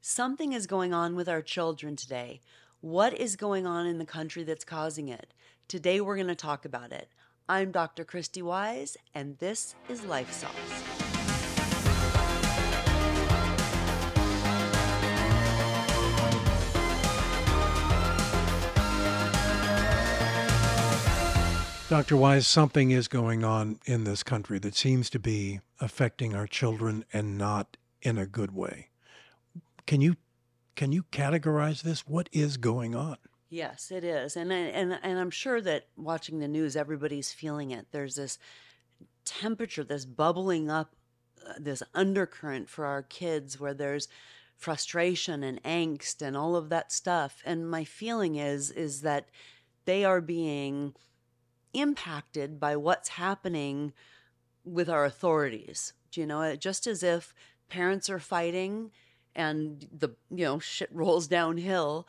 Something is going on with our children today. What is going on in the country that's causing it? Today we're going to talk about it. I'm Dr. Christy Wise, and this is Life Sauce. Dr. Wise, something is going on in this country that seems to be affecting our children and not in a good way. Can you categorize this? What is going on? Yes, it is. And I'm sure that watching the news, everybody's feeling it. There's this temperature, this bubbling up, this undercurrent for our kids where there's frustration and angst and all of that stuff. And my feeling is that they are being impacted by what's happening with our authorities. Do you know, just as if parents are fighting and the, you know, shit rolls downhill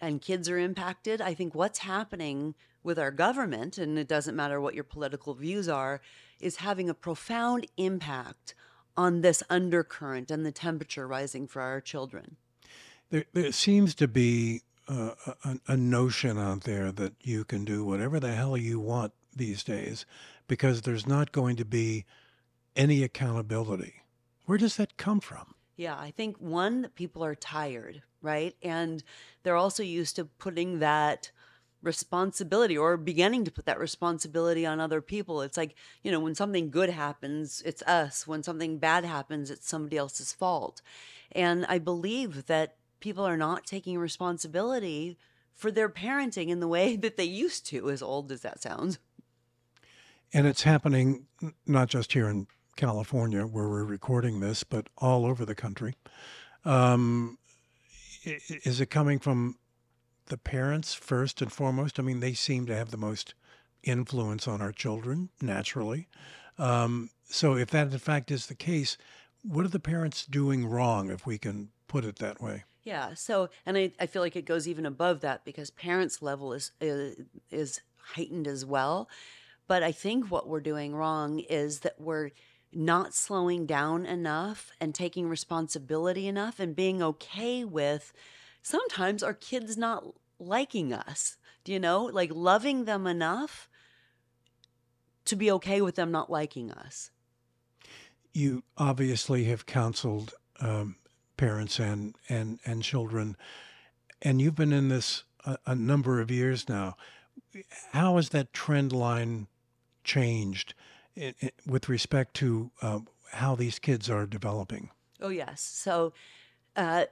and kids are impacted. I think what's happening with our government, and it doesn't matter what your political views are, is having a profound impact on this undercurrent and the temperature rising for our children. There seems to be a notion out there that you can do whatever the hell you want these days because there's not going to be any accountability. Where does that come from? Yeah, I think one, people are tired, right? And they're also used to putting that responsibility or beginning to put that responsibility on other people. It's like, you know, when something good happens, it's us. When something bad happens, it's somebody else's fault. And I believe that people are not taking responsibility for their parenting in the way that they used to, as old as that sounds. And it's happening not just here in California where we're recording this, but all over the country. Is it coming from the parents first and foremost? I mean, they seem to have the most influence on our children, naturally. So if that, in fact, is the case, what are the parents doing wrong, if we can put it that way? Yeah. So, and I feel like it goes even above that because parents' level is heightened as well. But I think what we're doing wrong is that we're not slowing down enough and taking responsibility enough and being okay with sometimes our kids not liking us, you know, like loving them enough to be okay with them not liking us. You obviously have counseled parents and children, and you've been in this a number of years now. How has that trend line changed with respect to how these kids are developing? Oh, yes. So, and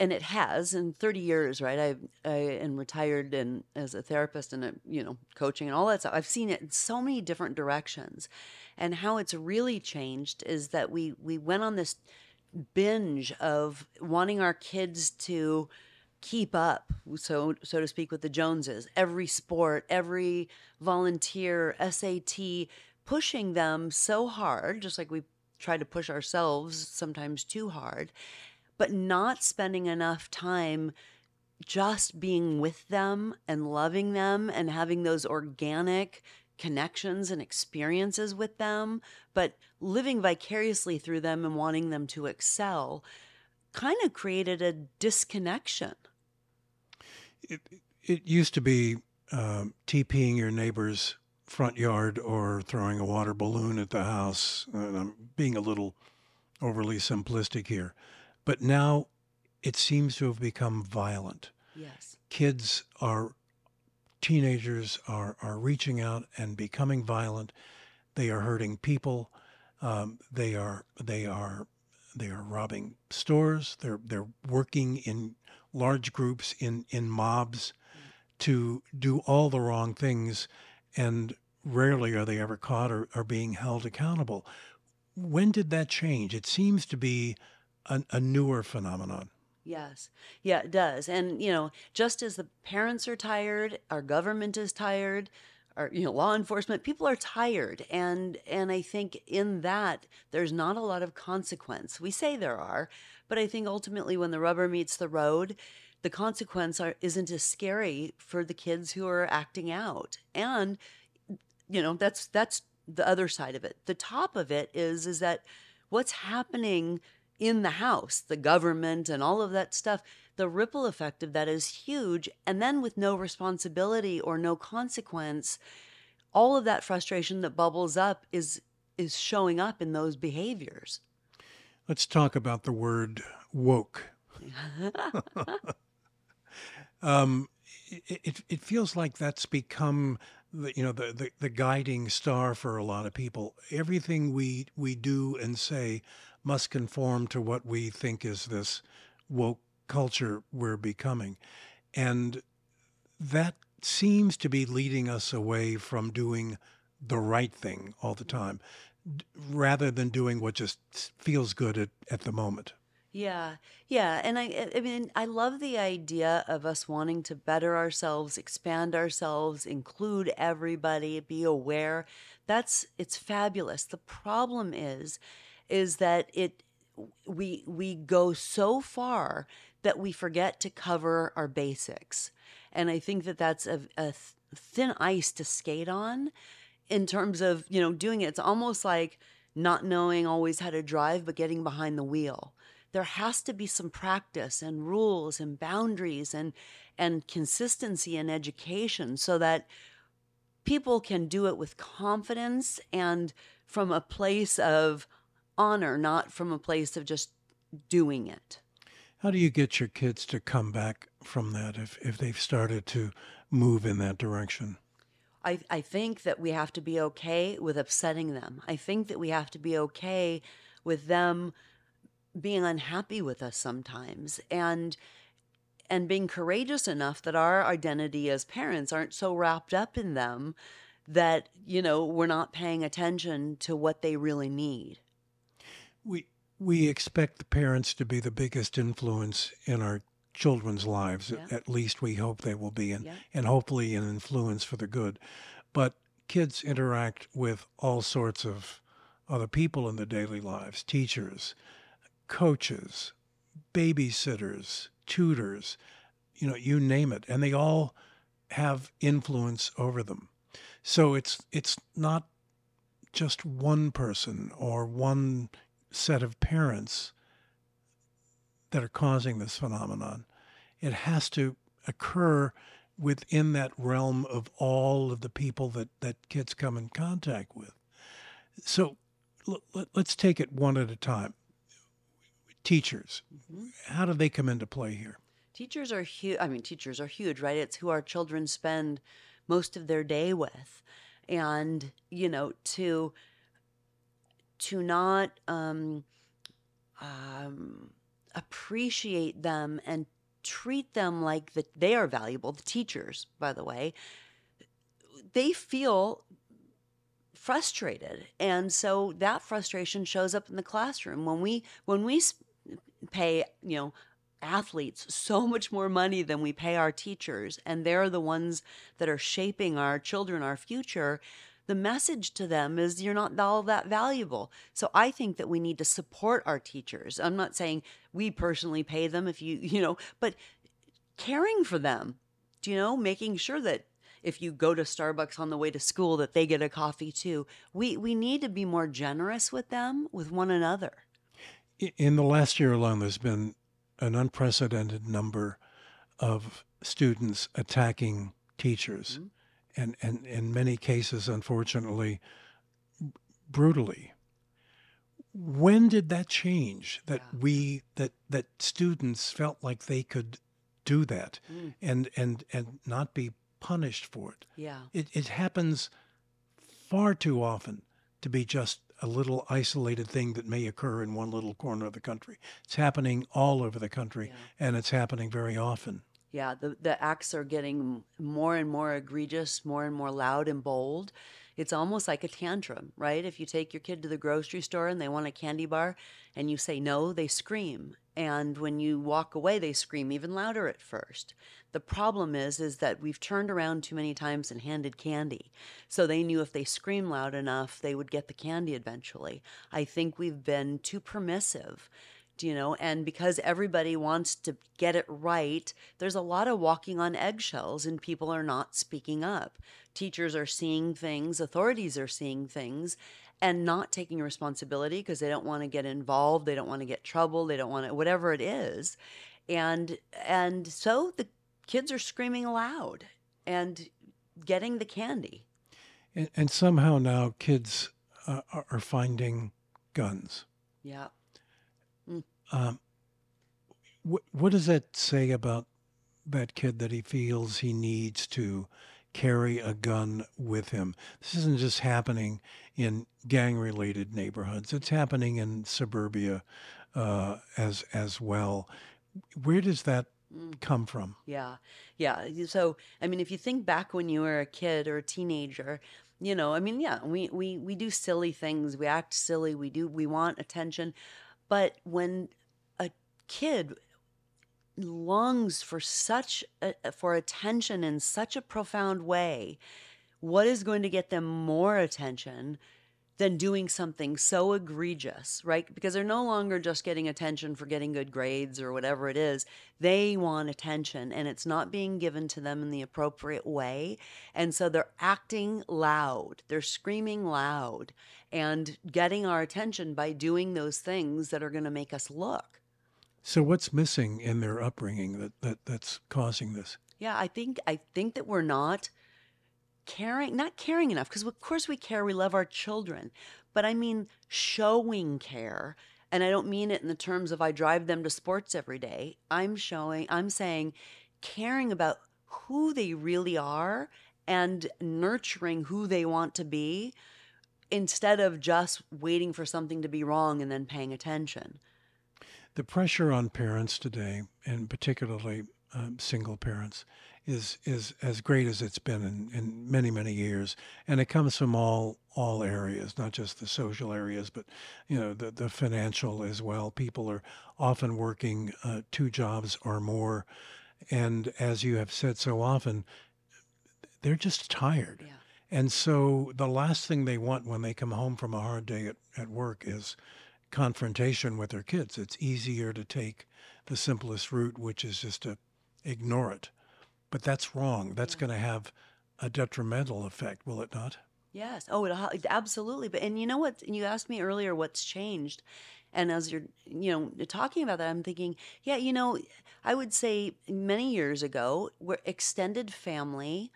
it has in 30 years, right? I am retired and as a therapist and, you know, coaching and all that stuff. I've seen it in so many different directions. And how it's really changed is that we went on this binge of wanting our kids to keep up, so to speak, with the Joneses. Every sport, every volunteer, SAT, pushing them so hard, just like we try to push ourselves sometimes too hard, but not spending enough time just being with them and loving them and having those organic connections and experiences with them, but living vicariously through them and wanting them to excel kind of created a disconnection. It used to be TPing your neighbor's front yard or throwing a water balloon at the house. And I'm being a little overly simplistic here, but now it seems to have become violent. Yes. Kids are Teenagers are reaching out and becoming violent. They are hurting people. They are robbing stores. They're working in large groups in mobs to do all the wrong things, and rarely are they ever caught or are being held accountable. When did that change? It seems to be a newer phenomenon. Yes. Yeah, it does. And, you know, just as the parents are tired, our government is tired, our, you know, law enforcement, people are tired. And I think in that, there's not a lot of consequence. We say there are, but I think ultimately when the rubber meets the road, the consequence isn't as scary for the kids who are acting out. And, you know, that's the other side of it. The top of it is that what's happening in the house, the government and all of that stuff, the ripple effect of that is huge. And then with no responsibility or no consequence, all of that frustration that bubbles up is showing up in those behaviors. Let's talk about the word woke. It feels like that's become the guiding star for a lot of people. Everything we do and say must conform to what we think is this woke culture we're becoming. And that seems to be leading us away from doing the right thing all the time, rather than doing what just feels good at the moment. Yeah. And I mean, I love the idea of us wanting to better ourselves, expand ourselves, include everybody, be aware. It's fabulous. The problem is that we go so far that we forget to cover our basics. And I think that that's a thin ice to skate on in terms of, doing it. It's almost like not knowing always how to drive, but getting behind the wheel. There has to be some practice and rules and boundaries and consistency in education so that people can do it with confidence and from a place of honor, not from a place of just doing it. How do you get your kids to come back from that if they've started to move in that direction? I think that we have to be okay with upsetting them. I think that we have to be okay with them being unhappy with us sometimes and being courageous enough that our identity as parents aren't so wrapped up in them that, we're not paying attention to what they really need. We expect the parents to be the biggest influence in our children's lives. Yeah. At least we hope they will be, and hopefully an influence for the good. But kids interact with all sorts of other people in their daily lives, teachers, coaches, babysitters, tutors, you name it, and they all have influence over them. So it's not just one person or one set of parents that are causing this phenomenon. It has to occur within that realm of all of the people that kids come in contact with. So let's take it one at a time. Teachers, how do they come into play here? Teachers are huge. I mean, teachers are huge, right? It's who our children spend most of their day with. And, to not appreciate them and treat them like that they are valuable, the teachers, by the way, they feel frustrated. And so that frustration shows up in the classroom. When we pay, athletes so much more money than we pay our teachers, and they're the ones that are shaping our children, our future, the message to them is you're not all that valuable. So I think that we need to support our teachers. I'm not saying we personally pay them if but caring for them, making sure that if you go to Starbucks on the way to school, that they get a coffee too. We need to be more generous with them, with one another. In the last year alone, there's been an unprecedented number of students attacking teachers. Mm-hmm. And in many cases, unfortunately, brutally. When did that change? That students felt like they could do that and not be punished for it. Yeah, it happens far too often to be just a little isolated thing that may occur in one little corner of the country. It's happening all over the country, and it's happening very often. Yeah, the acts are getting more and more egregious, more and more loud and bold. It's almost like a tantrum, right? If you take your kid to the grocery store and they want a candy bar and you say no, they scream. And when you walk away, they scream even louder at first. The problem is that we've turned around too many times and handed candy. So they knew if they scream loud enough, they would get the candy eventually. I think we've been too permissive. And because everybody wants to get it right, there's a lot of walking on eggshells and people are not speaking up. Teachers are seeing things, authorities are seeing things, and not taking responsibility because they don't want to get involved, they don't want to get trouble, they don't want to, whatever it is. And so the kids are screaming aloud and getting the candy. And somehow now kids are finding guns. Yeah. Mm. What does that say about that kid that he feels he needs to carry a gun with him? This isn't just happening in gang-related neighborhoods. It's happening in suburbia as well. Where does that come from? Yeah. Yeah. So, I mean, if you think back when you were a kid or a teenager, you know, I mean, yeah, we do silly things. We act silly. We want attention. But when a kid longs for for attention in such a profound way, what is going to get them more attention than doing something so egregious, right? Because they're no longer just getting attention for getting good grades or whatever it is. They want attention, and it's not being given to them in the appropriate way. And so they're acting loud. They're screaming loud and getting our attention by doing those things that are going to make us look. So what's missing in their upbringing that's causing this? Yeah, I think that we're not caring enough, because of course we care, we love our children, but I mean showing care. And I don't mean it in the terms of I drive them to sports every day. I'm saying caring about who they really are and nurturing who they want to be, instead of just waiting for something to be wrong and then paying attention. The pressure on parents today, and particularly single parents, is as great as it's been in many, many years. And it comes from all areas, not just the social areas, but, you know, the financial as well. People are often working two jobs or more. And as you have said so often, they're just tired. Yeah. And so the last thing they want when they come home from a hard day at work is confrontation with their kids. It's easier to take the simplest route, which is just to ignore it. But that's wrong. That's going to have a detrimental effect, will it not? Yes. Oh, it absolutely. But, and you know what? You asked me earlier what's changed. And as you're, you know, talking about that, I'm thinking, yeah, you know, I would say many years ago, where extended family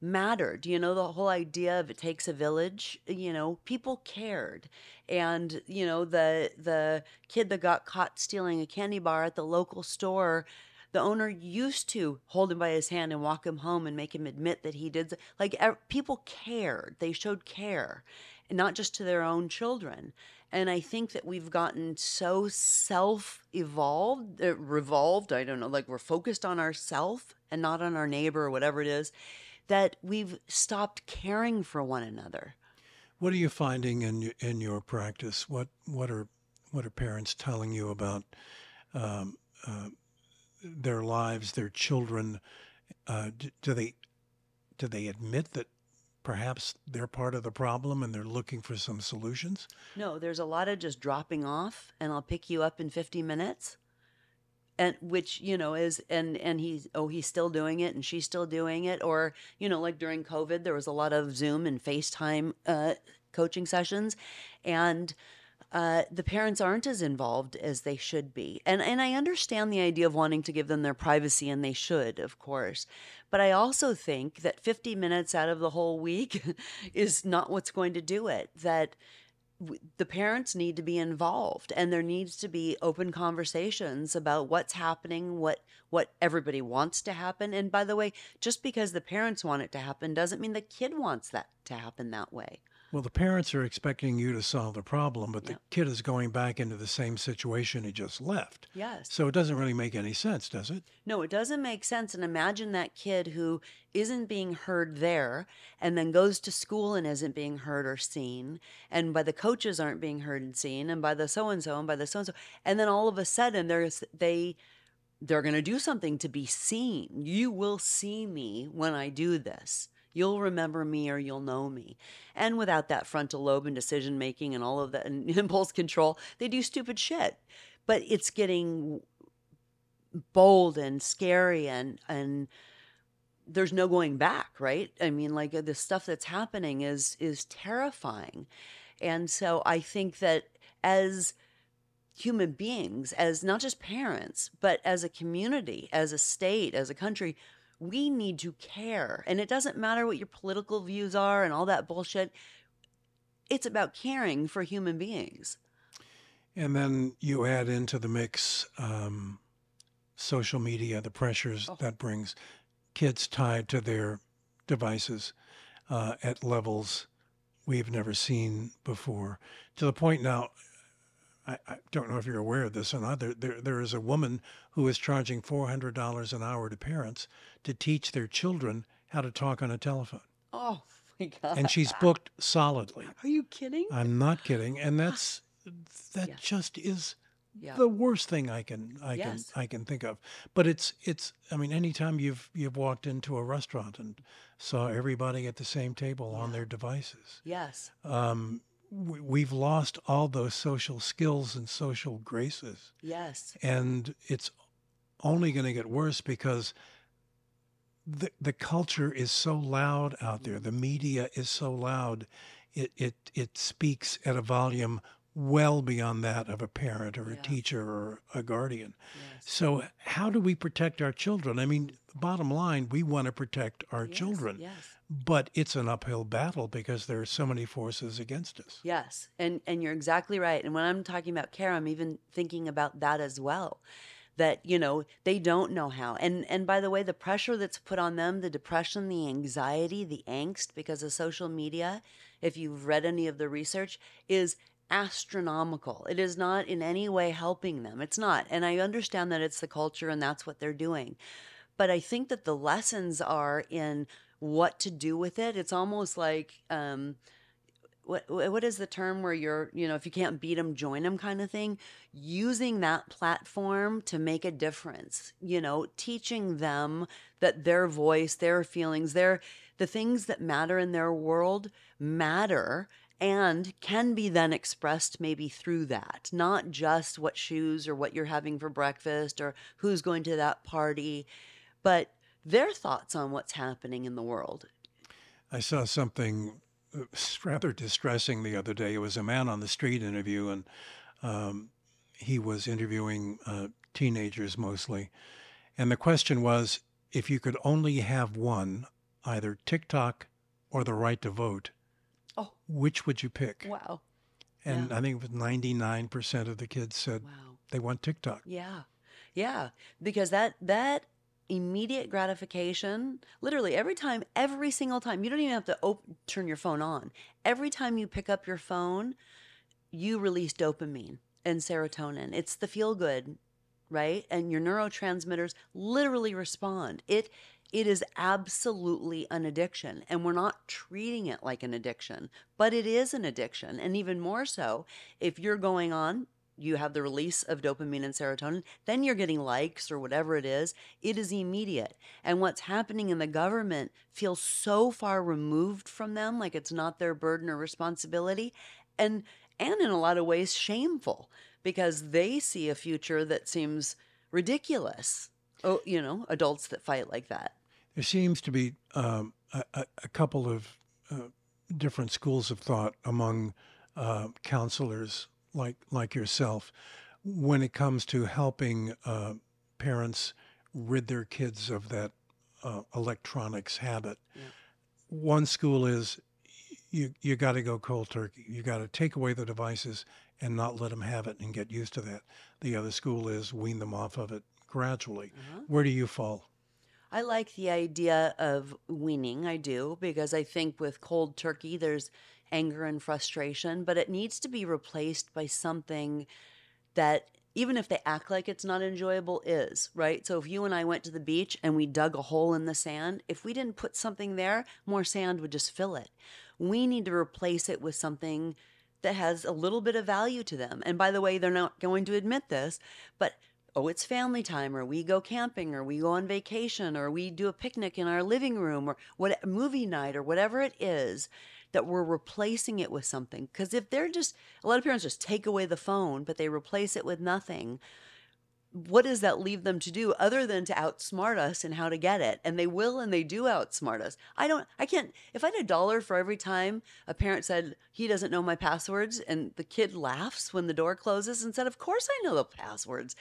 mattered. You know, the whole idea of it takes a village, you know, people cared. And, you know, the kid that got caught stealing a candy bar at the local store, the owner used to hold him by his hand and walk him home and make him admit that he did. Like, people cared. They showed care, and not just to their own children. And I think that we've gotten so revolved, I don't know, like we're focused on ourself and not on our neighbor or whatever it is, that we've stopped caring for one another. What are you finding in your practice? What are parents telling you about their lives, their children? Do they admit that perhaps they're part of the problem and they're looking for some solutions? No, there's a lot of just dropping off and I'll pick you up in 50 minutes. And which, you know, is, and he's still doing it and she's still doing it. Or, you know, like during COVID, there was a lot of Zoom and FaceTime coaching sessions, and the parents aren't as involved as they should be. And I understand the idea of wanting to give them their privacy, and they should, of course. But I also think that 50 minutes out of the whole week is not what's going to do it, that the parents need to be involved, and there needs to be open conversations about what's happening, what everybody wants to happen. And by the way, just because the parents want it to happen doesn't mean the kid wants that to happen that way. Well, the parents are expecting you to solve the problem, but the kid is going back into the same situation he just left. Yes. So it doesn't really make any sense, does it? No, it doesn't make sense. And imagine that kid who isn't being heard there and then goes to school and isn't being heard or seen, and by the coaches aren't being heard and seen, and by the so-and-so and by the so-and-so. And then all of a sudden they're going to do something to be seen. You will see me when I do this. You'll remember me, or you'll know me. And without that frontal lobe and decision-making and all of that and impulse control, they do stupid shit. But it's getting bold and scary, and there's no going back, right? I mean, like, the stuff that's happening is terrifying. And so I think that as human beings, as not just parents, but as a community, as a state, as a country, we need to care. And it doesn't matter what your political views are and all that bullshit. It's about caring for human beings. And then you add into the mix social media, the pressures that brings, kids tied to their devices at levels we've never seen before. To the point now, I don't know if you're aware of this or not, there is a woman who is charging $400 an hour to parents to teach their children how to talk on a telephone. Oh, my God. And she's booked solidly. Are you kidding? I'm not kidding. And that just is the worst thing I can think of. But it's I mean, anytime you've walked into a restaurant and saw everybody at the same table on their devices. Yes. We've lost all those social skills and social graces. Yes. And it's only going to get worse because the culture is so loud out there. The media is so loud. It speaks at a volume well beyond that of a parent or a teacher or a guardian. Yes. So how do we protect our children? I mean, bottom line, we want to protect our children. Yes. But it's an uphill battle because there are so many forces against us. Yes, and you're exactly right. And when I'm talking about care, I'm even thinking about that as well, that, you know, they don't know how. And by the way, the pressure that's put on them, the depression, the anxiety, the angst because of social media, if you've read any of the research, is astronomical. It is not in any way helping them. It's not. And I understand that it's the culture and that's what they're doing. But I think that the lessons are in what to do with it. It's almost like, what is the term where you're, you know, if you can't beat them, join them kind of thing, using that platform to make a difference, you know, teaching them that their voice, their feelings, the things that matter in their world matter and can be then expressed maybe through that, not just what shoes or what you're having for breakfast or who's going to that party, but their thoughts on what's happening in the world. I saw something rather distressing the other day. It was a man on the street interview, and he was interviewing teenagers mostly. And the question was, if you could only have one, either TikTok or the right to vote, which would you pick? Wow. And I think it was 99% of the kids said they want TikTok. Yeah. Yeah. Because that immediate gratification, literally every single time, you don't even have to turn your phone on. Every time you pick up your phone, you release dopamine and serotonin. It's the feel good, right? And your neurotransmitters literally respond. It is absolutely an addiction, and we're not treating it like an addiction, but it is an addiction. And even more so, if you're going on, you have the release of dopamine and serotonin, then you're getting likes or whatever it is immediate. And what's happening in the government feels so far removed from them, like it's not their burden or responsibility, and in a lot of ways shameful, because they see a future that seems ridiculous. Oh, you know, adults that fight like that. There seems to be a couple of different schools of thought among counselors like yourself when it comes to helping parents rid their kids of that electronics habit. Yeah. One school is you got to go cold turkey. You got to take away the devices and not let them have it and get used to that. The other school is wean them off of it gradually. Uh-huh. Where do you fall? I like the idea of weaning, I do, because I think with cold turkey, there's anger and frustration, but it needs to be replaced by something that, even if they act like it's not enjoyable, is, right? So if you and I went to the beach and we dug a hole in the sand, if we didn't put something there, more sand would just fill it. We need to replace it with something that has a little bit of value to them. And by the way, they're not going to admit this, but it's family time, or we go camping, or we go on vacation, or we do a picnic in our living room, or what movie night, or whatever it is, that we're replacing it with something. Because if a lot of parents just take away the phone, but they replace it with nothing, what does that leave them to do other than to outsmart us in how to get it? And they will, and they do outsmart us. I can't, if I had $1 for every time a parent said, he doesn't know my passwords, and the kid laughs when the door closes and said, of course I know the passwords.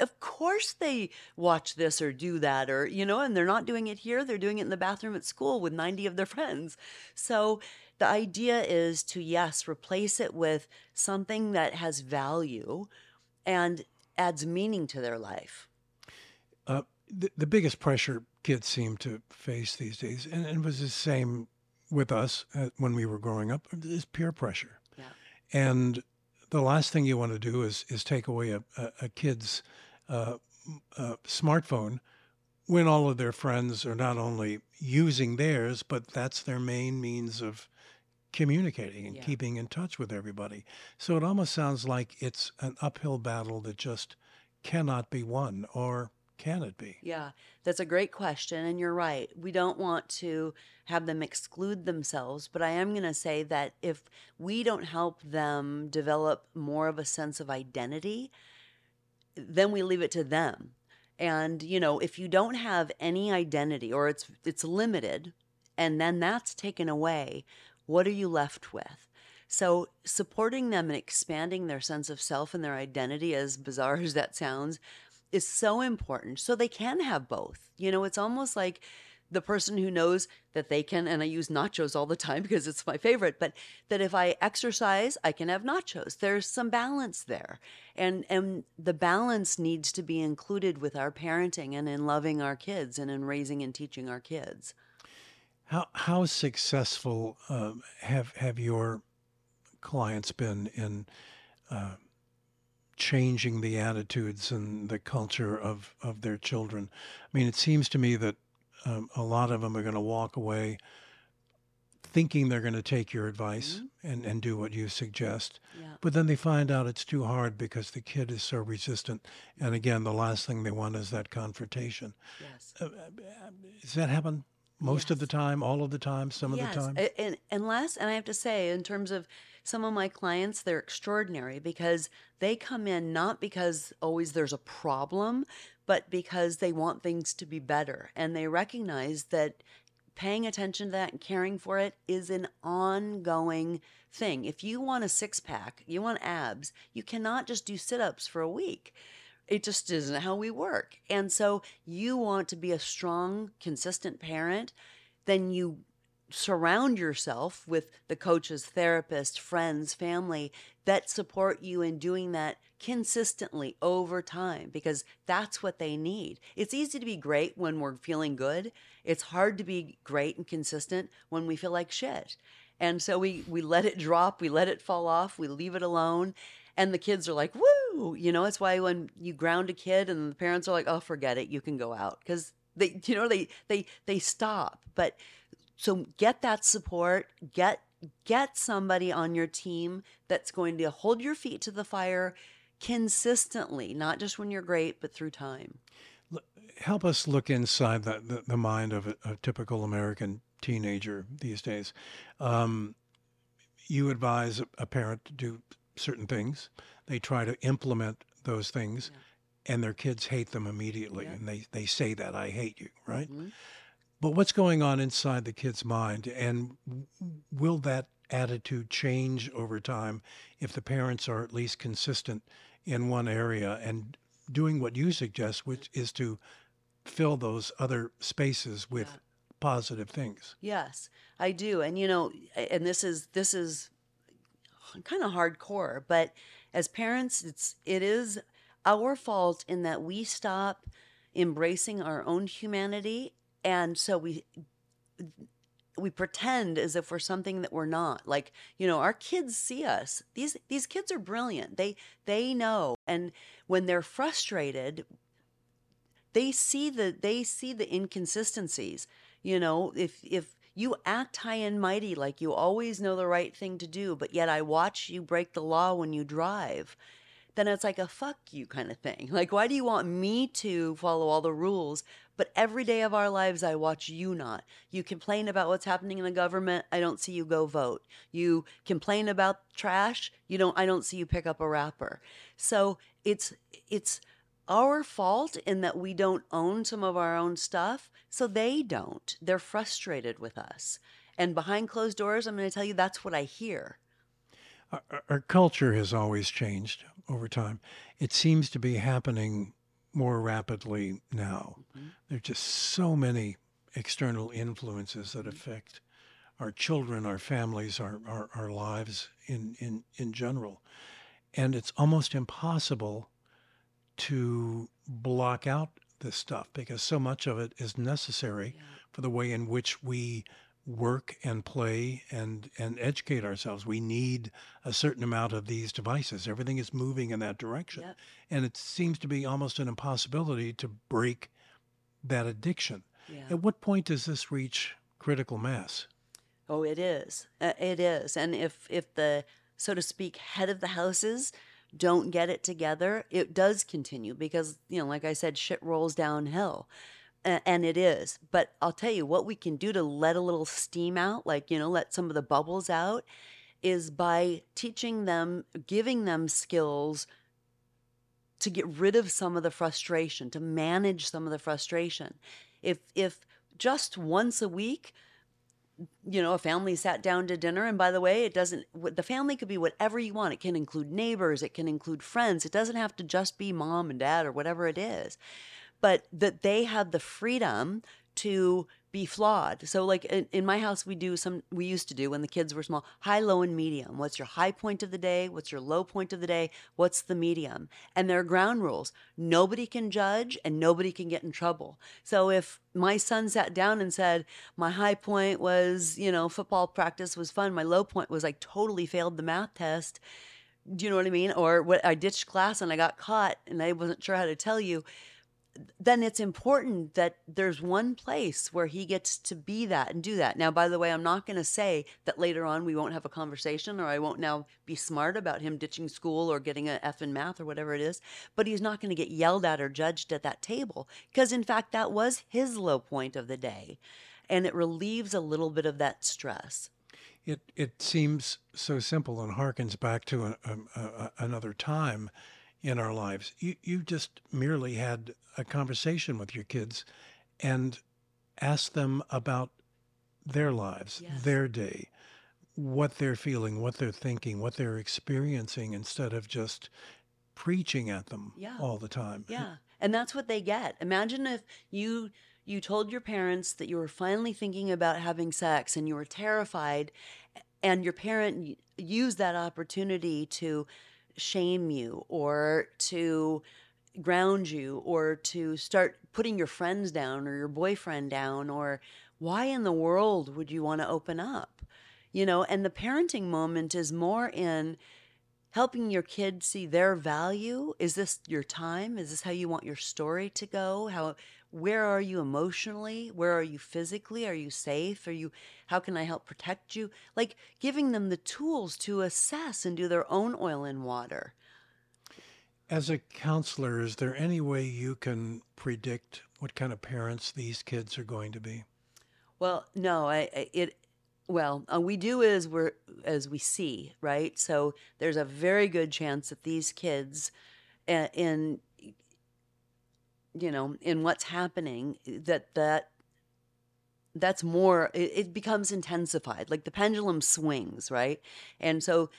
Of course they watch this or do that, or, you know, and they're not doing it here. They're doing it in the bathroom at school with 90 of their friends. So the idea is to, yes, replace it with something that has value and adds meaning to their life. The biggest pressure kids seem to face these days, and it was the same with us when we were growing up, is peer pressure. Yeah. And the last thing you want to do is take away a kid's smartphone when all of their friends are not only using theirs, but that's their main means of communicating and keeping in touch with everybody. So it almost sounds like it's an uphill battle that just cannot be won, or can it be? Yeah, that's a great question, and you're right. We don't want to have them exclude themselves, but I am going to say that if we don't help them develop more of a sense of identity, then we leave it to them. And, you know, if you don't have any identity, or it's limited, and then that's taken away, what are you left with? So supporting them and expanding their sense of self and their identity, as bizarre as that sounds, is so important. So they can have both. You know, it's almost like the person who knows that they can, and I use nachos all the time because it's my favorite, but that if I exercise, I can have nachos. There's some balance there. And the balance needs to be included with our parenting and in loving our kids and in raising and teaching our kids. How successful have your clients been in changing the attitudes and the culture of their children? I mean, it seems to me that a lot of them are going to walk away thinking they're going to take your advice and do what you suggest. Yeah. But then they find out it's too hard because the kid is so resistant. And again, the last thing they want is that confrontation. Yes. Does that happen? Most of the time, all of the time, some of the time? Yes, and I have to say, in terms of some of my clients, they're extraordinary because they come in not because always there's a problem, but because they want things to be better. And they recognize that paying attention to that and caring for it is an ongoing thing. If you want a six-pack, you want abs, you cannot just do sit-ups for a week. It just isn't how we work. And so you want to be a strong, consistent parent, then you surround yourself with the coaches, therapists, friends, family that support you in doing that consistently over time, because that's what they need. It's easy to be great when we're feeling good. It's hard to be great and consistent when we feel like shit. And so we let it drop, we let it fall off, we leave it alone. And the kids are like, woo, you know, it's why when you ground a kid and the parents are like, oh, forget it, you can go out. Because they, you know, they stop. But so get that support, get somebody on your team that's going to hold your feet to the fire consistently, not just when you're great, but through time. Help us look inside the mind of a typical American teenager these days. You advise a parent to do certain things, they try to implement those things, and their kids hate them immediately, and they say that, I hate you, right? Mm-hmm. But what's going on inside the kid's mind, and will that attitude change over time if the parents are at least consistent in one area and doing what you suggest, which is to fill those other spaces with positive things? Yes, I do. And, you know, and this is kind of hardcore, but as parents, it is our fault in that we stop embracing our own humanity, and so we pretend as if we're something that we're not. Like, you know, our kids see us. These kids are brilliant. They know, and when they're frustrated, they see the inconsistencies. You know, if you act high and mighty like you always know the right thing to do, but yet I watch you break the law when you drive, then it's like a fuck you kind of thing. Like, why do you want me to follow all the rules, but every day of our lives I watch you not? You complain about what's happening in the government, I don't see you go vote. You complain about trash, I don't see you pick up a wrapper. So it's our fault in that we don't own some of our own stuff, so they don't. They're frustrated with us. And behind closed doors, I'm going to tell you that's what I hear. Our culture has always changed over time. It seems to be happening more rapidly now. Mm-hmm. There are just so many external influences that affect our children, our families, our lives in general. And it's almost impossible to block out this stuff because so much of it is necessary for the way in which we work and play and educate ourselves. We need a certain amount of these devices. Everything is moving in that direction. Yep. And it seems to be almost an impossibility to break that addiction. Yeah. At what point does this reach critical mass? Oh, it is. It is. And if the, so to speak, head of the houses don't get it together, it does continue because, you know, like I said, shit rolls downhill. And it is. But I'll tell you what we can do to let a little steam out, like, you know, let some of the bubbles out, is by teaching them, giving them skills to get rid of some of the frustration, to manage some of the frustration. If just once a week, you know, a family sat down to dinner, and by the way, it doesn't, the family could be whatever you want. It can include neighbors, it can include friends. It doesn't have to just be mom and dad or whatever it is, but that they have the freedom to be flawed. So like in my house, we used to do when the kids were small, high, low, and medium. What's your high point of the day? What's your low point of the day? What's the medium? And there are ground rules. Nobody can judge and nobody can get in trouble. So if my son sat down and said, my high point was, you know, football practice was fun. My low point was I totally failed the math test. Do you know what I mean? Or what, I ditched class and I got caught and I wasn't sure how to tell you. Then it's important that there's one place where he gets to be that and do that. Now, by the way, I'm not going to say that later on we won't have a conversation or I won't now be smart about him ditching school or getting an F in math or whatever it is, but he's not going to get yelled at or judged at that table because, in fact, that was his low point of the day, and it relieves a little bit of that stress. It seems so simple and harkens back to another time in our lives. You just merely had a conversation with your kids and asked them about their lives, their day, what they're feeling, what they're thinking, what they're experiencing, instead of just preaching at them all the time. Yeah, and that's what they get. Imagine if you told your parents that you were finally thinking about having sex and you were terrified, and your parent used that opportunity to shame you or to ground you or to start putting your friends down or your boyfriend down, or why in the world would you want to open up? You know, and the parenting moment is more in helping your kid see their value. Is this your time? Is this how you want your story to go? Where are you emotionally? Where are you physically? Are you safe? How can I help protect you? Like giving them the tools to assess and do their own oil and water. As a counselor, is there any way you can predict what kind of parents these kids are going to be? Well, no. We do as we see, right? So there's a very good chance that these kids, in what's happening, that's more. It becomes intensified, like the pendulum swings, right? And so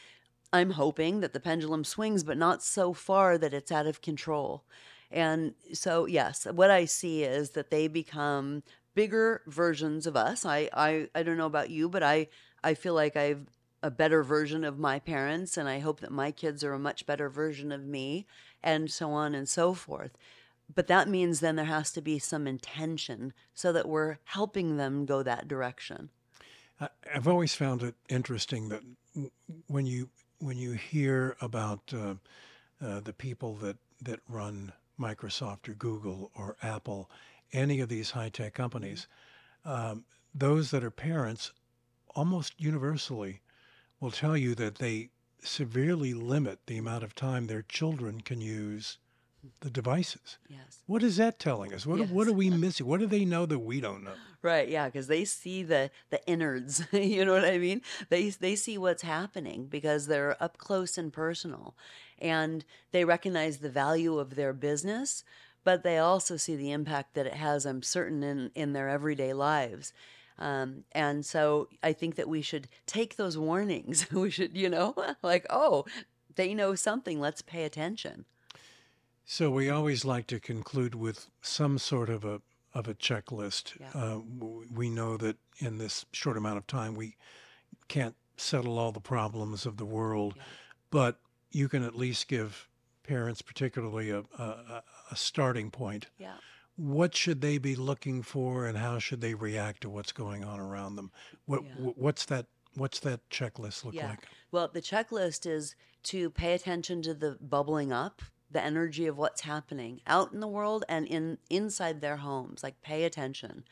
I'm hoping that the pendulum swings, but not so far that it's out of control. And so, yes, what I see is that they become bigger versions of us. I don't know about you, but I feel like I've a better version of my parents, and I hope that my kids are a much better version of me, and so on and so forth. But that means then there has to be some intention so that we're helping them go that direction. I've always found it interesting that when you hear about the people that run Microsoft or Google or Apple, any of these high-tech companies, those that are parents almost universally will tell you that they severely limit the amount of time their children can use the devices. Yes. What is that telling us? What are we missing? What do they know that we don't know? Right, yeah, because they see the innards, you know what I mean? They see what's happening because they're up close and personal. And they recognize the value of their business, but they also see the impact that it has, I'm certain, in their everyday lives. And so I think that we should take those warnings. We should, they know something. Let's pay attention. So we always like to conclude with some sort of a checklist. Yeah. We know that in this short amount of time, we can't settle all the problems of the world, yeah. but you can at least give parents particularly a starting point. Yeah. What should they be looking for, and how should they react to what's going on around them? What's that checklist look like? Well, the checklist is to pay attention to the bubbling up, the energy of what's happening out in the world and inside their homes. Like, pay attention.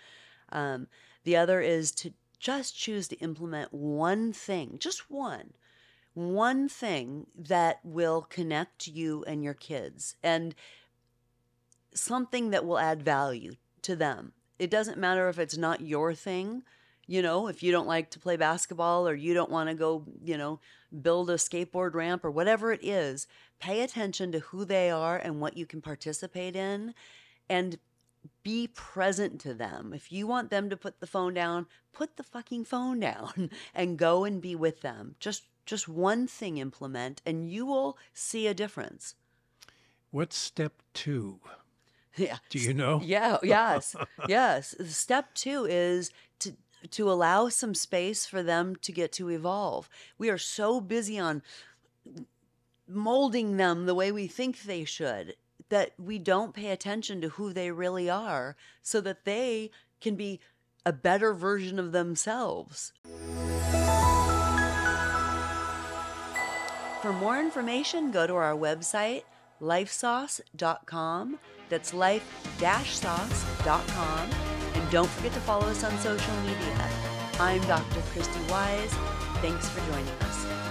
The other is to just choose to implement one thing, just one thing that will connect you and your kids, and something that will add value to them. It doesn't matter if it's not your thing. If you don't like to play basketball, or you don't want to go, build a skateboard ramp, or whatever it is, pay attention to who they are and what you can participate in, and be present to them. If you want them to put the phone down, put the fucking phone down and go and be with them. Just one thing implement, and you will see a difference. What's step 2? Yeah. Do you know? Yeah. Yes. Yes. Step 2 is to allow some space for them to get to evolve. We are so busy on molding them the way we think they should that we don't pay attention to who they really are, so that they can be a better version of themselves. For more information, go to our website, lifesauce.com. That's life-sauce.com. And don't forget to follow us on social media. I'm Dr. Christy Wise. Thanks for joining us.